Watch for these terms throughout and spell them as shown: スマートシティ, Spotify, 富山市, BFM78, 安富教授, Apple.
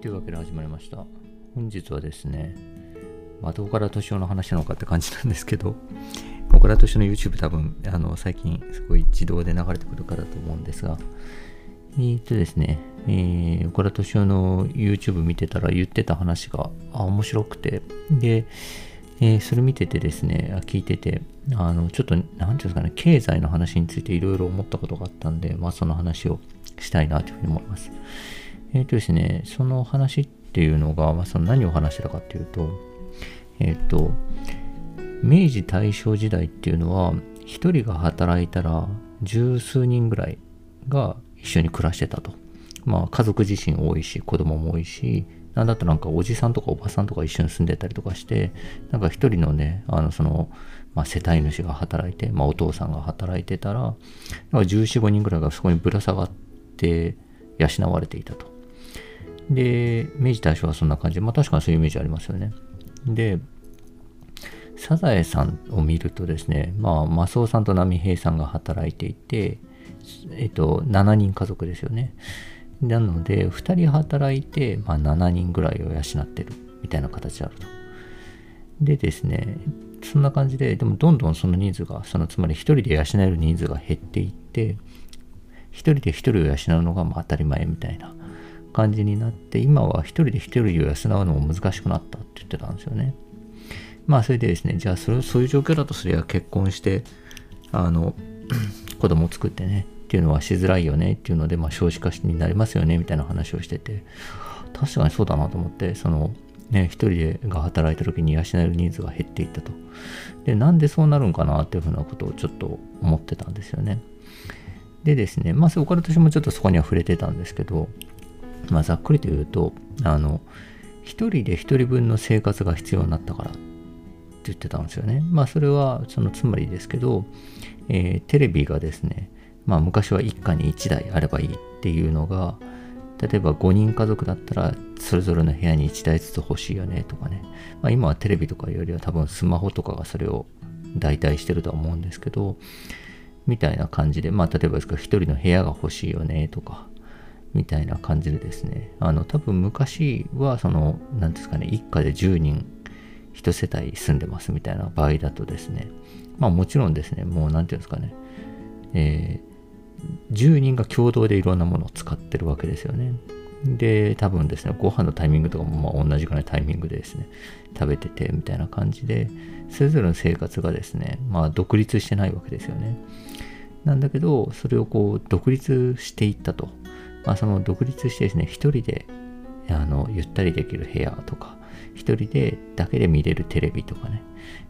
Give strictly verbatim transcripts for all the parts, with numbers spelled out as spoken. というわけで始まりました。本日はですね、まあ、どこから敏夫の話なのかって感じなんですけど、ここから敏夫の YouTube 多分あの最近すごい自動で流れてくるからと思うんですが、えー、っとですね、えー、ここから敏夫の YouTube 見てたら言ってた話があ面白くて、で、えー、それ見ててですね、聞いてて、あのちょっと何て言うんですかね、経済の話についていろいろ思ったことがあったんで、まあその話をしたいなというふうに思います。えーとですね、その話っていうのが、まあ、その何を話したかっていうと、えーと、明治大正時代っていうのは、一人が働いたら十数人ぐらいが一緒に暮らしてたと。まあ家族自身多いし、子供も多いし、なんだとなんかおじさんとかおばさんとか一緒に住んでたりとかして、なんか一人のね、あのその、まあ、世帯主が働いて、まあお父さんが働いてたら、なんかじゅうよん、ごにんぐらいがそこにぶら下がって養われていたと。で、明治大正はそんな感じで、まあ確かにそういうイメージありますよね。で、サザエさんを見るとですね、まあマスオさんと波平さんが働いていて、えっと、ななにんかぞくですよね。なのでふたり働いて、まあ、ななにんぐらいを養ってるみたいな形であると。でですね、そんな感じで、でもどんどんその人数が、そのつまりひとりで養える人数が減っていって、ひとりでひとりを養うのがまあ当たり前みたいな感じになって、今はひとりでひとりを養うのも難しくなったって言ってたんですよね。まあそれでですね、じゃあそれそういう状況だとすれば結婚してあの子供を作ってねっていうのはしづらいよねっていうので、まあ、少子化になりますよねみたいな話をしてて、確かにそうだなと思って、そのね、一人が働いた時に養える人数が減っていったと。で、なんでそうなるんかなっていうふうなことをちょっと思ってたんですよね。でですね、まあそこから私もちょっとそこには触れてたんですけど、まあざっくりと言うと、あの一人で一人分の生活が必要になったからって言ってたんですよね。まあそれはそのつまりですけど、えー、テレビがですね、まあ、昔は一家に一台あればいいっていうのが、例えばごにんかぞくだったらそれぞれの部屋にいちだいずつ欲しいよねとかね、まあ、今はテレビとかよりは多分スマホとかがそれを代替してるとは思うんですけど、みたいな感じで、まあ例えばですか、一人の部屋が欲しいよねとかみたいな感じでですね、あの多分昔はその何ですかね、一家でじゅうにん一世帯住んでますみたいな場合だとですね、まあもちろんですね、もう何て言うんですかね、えーじゅうにんが共同でいろんなものを使ってるわけですよね。で、多分ですね、ご飯のタイミングとかもまあ同じくらいのタイミングでですね、食べててみたいな感じで、それぞれの生活がですね、まあ独立してないわけですよね。なんだけど、それをこう独立していったと。まあその独立してですね、一人であのゆったりできる部屋とか、一人でだけで見れるテレビとかね、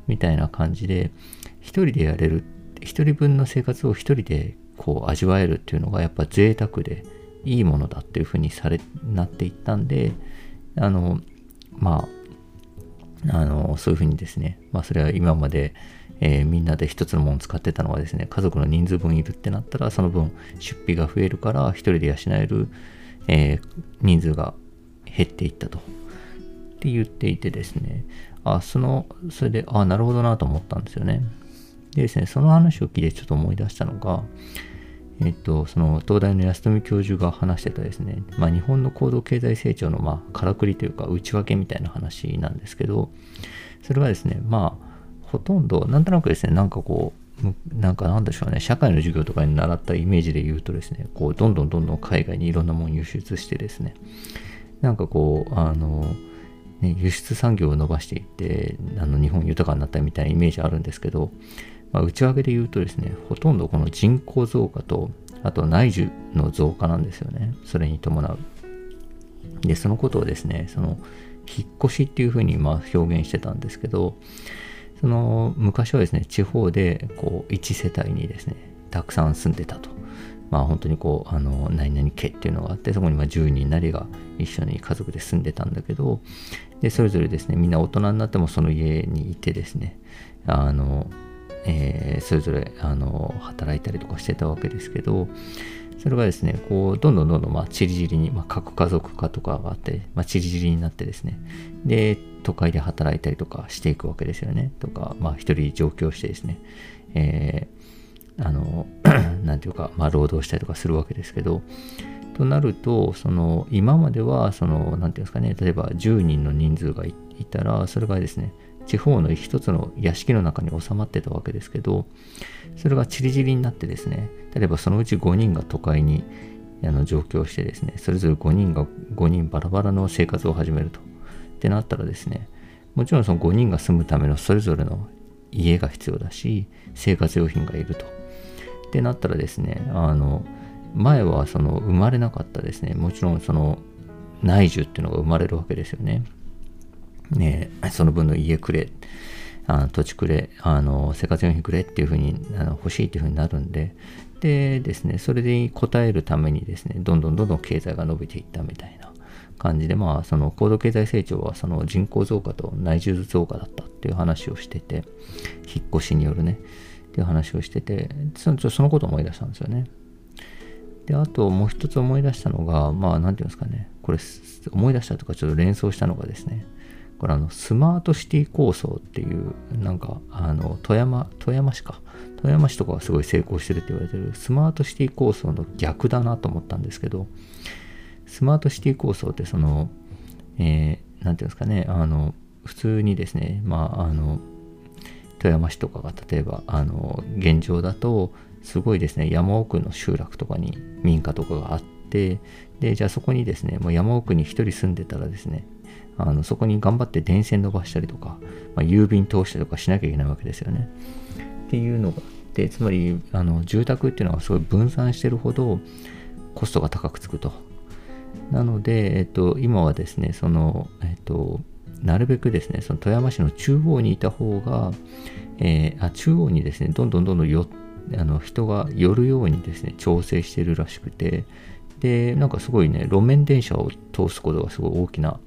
みたいな感じで、一人でやれる、一人分の生活を一人でこう味わえるっていうのがやっぱ贅沢でいいものだっていう風にされなっていったんで、あのまああのそういう風にですね、まあそれは今まで、えー、みんなで一つのものを使ってたのがですね、家族の人数分いるってなったら、その分出費が増えるから一人で養える、えー、人数が減っていったとって言っていてですね、あそのそれであなるほどなと思ったんですよね。でですね、その話を聞いてちょっと思い出したのが、えっと、その東大の安富教授が話してたですね、まあ、日本の高度経済成長のまあからくりというか内訳みたいな話なんですけど、それはですね、まあほとんどなんとなくですね、なんかこうなんかなんでしょうね、社会の授業とかに習ったイメージで言うとですね、こうどんどんどんどん海外にいろんなもの輸出してですね、なんかこうあのね、輸出産業を伸ばしていってあの日本豊かになったみたいなイメージあるんですけど、まあ、内訳で言うとですね、ほとんどこの人口増加と、あと内需の増加なんですよね。それに伴う。で、そのことをですね、その引っ越しっていうふうにまあ表現してたんですけど、その昔はですね、地方でこういち世帯にですね、たくさん住んでたと。まあ本当にこう、あの、何々家っていうのがあって、そこにまあじゅうにんなりが一緒に家族で住んでたんだけど、で、それぞれですね、みんな大人になってもその家にいてですね、あの、えー、それぞれあの働いたりとかしてたわけですけど、それがですね、こうどんどんどんどんまあちりぢりに、まあ、核家族化とかがあって、まあ、ちりぢりになってですね、で都会で働いたりとかしていくわけですよね。とか、まあ一人上京してですね、えー、あのなんていうか、まあ、労働したりとかするわけですけど、となると、その今まではその何ていうんですかね、例えばじゅうにんの人数が い, いたらそれがですね地方の一つの屋敷の中に収まってたわけですけど、それが散り散りになってですね、例えばそのうちごにんが都会にあの上京してですね、それぞれごにんがごにんバラバラの生活を始めるとってなったらですね、もちろんそのごにんが住むためのそれぞれの家が必要だし生活用品がいるとってなったらですね、あの前はその生まれなかったですね、もちろんその内需っていうのが生まれるわけですよね。ねえ、その分の家くれ、あの土地くれ、あの生活用品くれっていうふうにあの欲しいっていうふうになるんで、でですね、それで応えるためにですね、どんどんどんどん経済が伸びていったみたいな感じで、まあその高度経済成長はその人口増加と内需増加だったっていう話をしてて、引っ越しによるねっていう話をしてて、その、そのことを思い出したんですよね。で、あともう一つ思い出したのが、まあ何て言うんですかね、これ思い出したとかちょっと連想したのがですね、これあのスマートシティ構想っていうなんかあの富山富山市か富山市とかはすごい成功してるって言われてるスマートシティ構想の逆だなと思ったんですけど、スマートシティ構想ってそのえー、なんていうんですかね、あの普通にですね、まああの富山市とかが例えばあの現状だとすごいですね、山奥の集落とかに民家とかがあって、でじゃあそこにですね、もう山奥に一人住んでたらですね、あのそこに頑張って電線伸ばしたりとか、まあ、郵便通したりとかしなきゃいけないわけですよねっていうのがあって、つまりあの住宅っていうのはすごい分散してるほどコストが高くつくと。なので、えっと、今はですねその、えっと、なるべくですねその富山市の中央にいた方が、えー、あ中央にですねどんどんどんどん寄ってあの人が寄るようにですね調整してるらしくて、でなんかすごいね路面電車を通すことがすごい大きな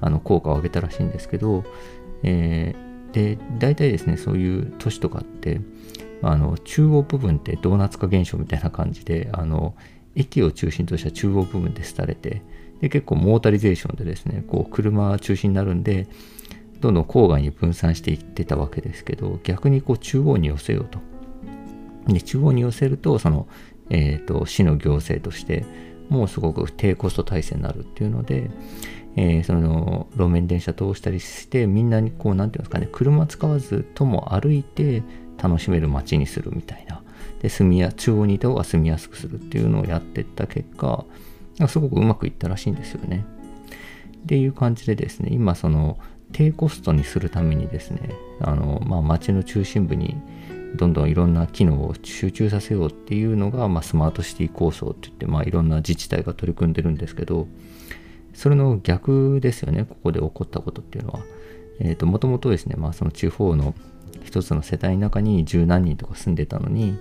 あの効果を上げたらしいんですけど、えー、で大体ですねそういう都市とかってあの中央部分ってドーナツ化現象みたいな感じで、あの駅を中心とした中央部分で廃れて、で結構モータリゼーションでですねこう車中心になるんでどんどん郊外に分散していってたわけですけど、逆にこう中央に寄せようと。で中央に寄せるとその、えー、と市の行政としてもうすごく低コスト体制になるっていうので、えー、その路面電車通したりしてみんなにこうなんていうんですかね、車使わずとも歩いて楽しめる街にするみたいな、で住みや中央にいた方が住みやすくするっていうのをやってった結果、すごくうまくいったらしいんですよね。っていう感じでですね、今その低コストにするためにですね、あの、まあ、街の中心部にどんどんいろんな機能を集中させようっていうのが、まあ、スマートシティ構想っていって、まあ、いろんな自治体が取り組んでるんですけど、それの逆ですよね、ここで起こったことっていうのは。えーと、もともとですね、まあ、その地方の一つの世帯の中に十何人とか住んでたのに、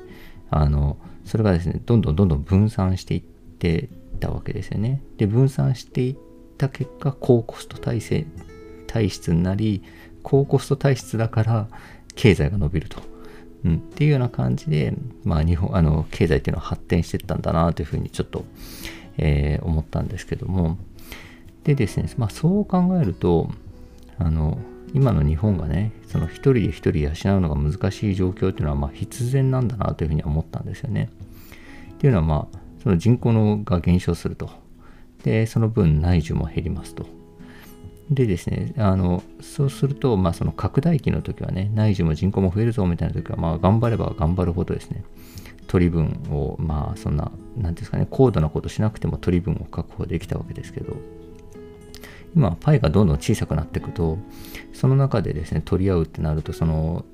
あのそれがですねどんどんどんどん分散していってたわけですよね。で分散していった結果高コスト体制体質になり、高コスト体質だから経済が伸びると、うん、っていうような感じで、まあ、日本あの経済っていうのは発展していったんだなというふうにちょっと、えー、思ったんですけども、でですね、まあ、そう考えるとあの今の日本がねその一人で一人養うのが難しい状況っていうのはまあ必然なんだなというふうに思ったんですよね。っていうのは、まあ、その人口のが減少すると、でその分内需も減りますと。でですね、あのそうすると、まあ、その拡大期の時はね内需も人口も増えるぞみたいな時は、まあ、頑張れば頑張るほどですね取り分を、まあそんな何ていうんですかね、高度なことしなくても取り分を確保できたわけですけど、今パイがどんどん小さくなっていくと、その中でですね取り合うってなると、その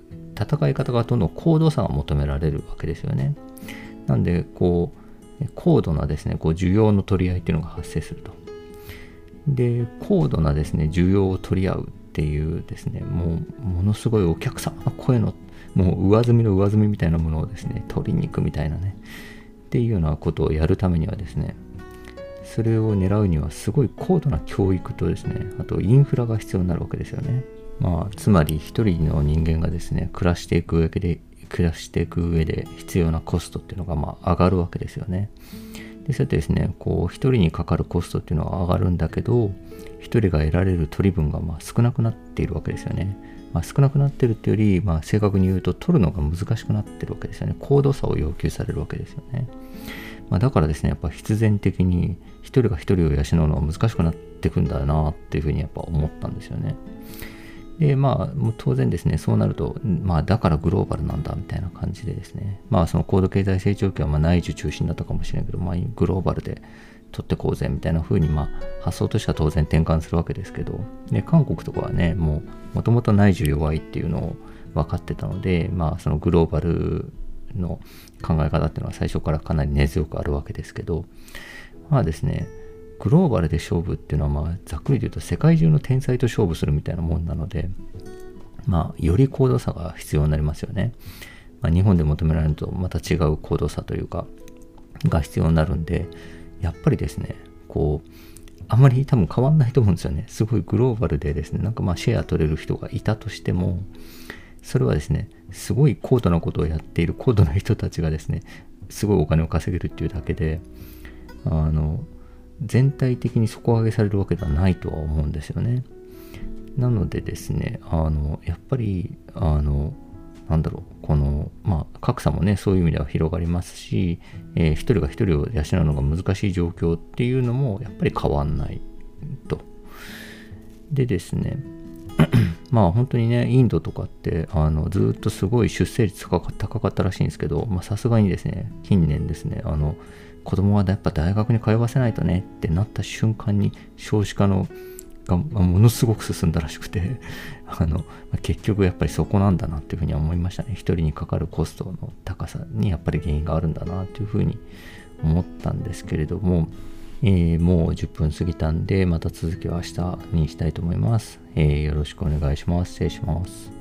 戦い方がどんどん高度差が求められるわけですよね。なんでこう高度なですねこう需要の取り合いっていうのが発生すると。で高度なですね需要を取り合うっていうですね、もうものすごいお客様の声のもう上積みの上積みみたいなものをですね取りに行くみたいなねっていうようなことをやるためにはですね、それを狙うにはすごい高度な教育とですね、あとインフラが必要になるわけですよね。まあつまり一人の人間がですね暮らしていく上で暮らしていく上で必要なコストっていうのがまあ上がるわけですよね。でそうやってですね、こうひとりにかかるコストっていうのは上がるんだけど、ひとりが得られる取り分がまあ少なくなっているわけですよね。まあ、少なくなってるっていうより、まあ、正確に言うと取るのが難しくなってるわけですよね。高度差を要求されるわけですよね。まあ、だからですね、やっぱ必然的に一人が一人を養うのは難しくなってくんだなっていうふうにやっぱ思ったんですよね。で、まあ当然ですね、そうなると、まあだからグローバルなんだみたいな感じでですね、まあその高度経済成長期はまあ内需中心だったかもしれないけど、まあグローバルで取ってこうぜみたいな風に、まあ発想としては当然転換するわけですけど、で韓国とかはね、もうもともと内需弱いっていうのを分かってたので、まあそのグローバルの考え方っていうのは最初からかなり根強くあるわけですけど、まあですね、グローバルで勝負っていうのは、まあざっくりと言うと世界中の天才と勝負するみたいなもんなので、まあより高度差が必要になりますよね。まあ、日本で求められるとまた違う高度差というかが必要になるんで、やっぱりですね、こうあまり多分変わんないと思うんですよね。すごいグローバルでですね、なんかまあシェア取れる人がいたとしても、それはですね、すごい高度なことをやっている高度な人たちがですね、すごいお金を稼げるっていうだけで、あの全体的に底上げされるわけではないとは思うんですよね。なのでですね、あのやっぱりあのなんだろうこの、まあ、格差もね、そういう意味では広がりますし、えー、一人が一人を養うのが難しい状況っていうのもやっぱり変わんないと。でですねまあ本当にね、インドとかってあのずっとすごい出生率が高かったらしいんですけど、さすがにですね、近年ですね、あの子供はやっぱ大学に通わせないとねってなった瞬間に少子化のがものすごく進んだらしくてあの結局やっぱりそこなんだなっていうふうには思いましたね。一人にかかるコストの高さにやっぱり原因があるんだなというふうに思ったんですけれども、えー、もうじゅっぷん過ぎたんで、また続きは明日にしたいと思います。えー、よろしくお願いします。失礼します。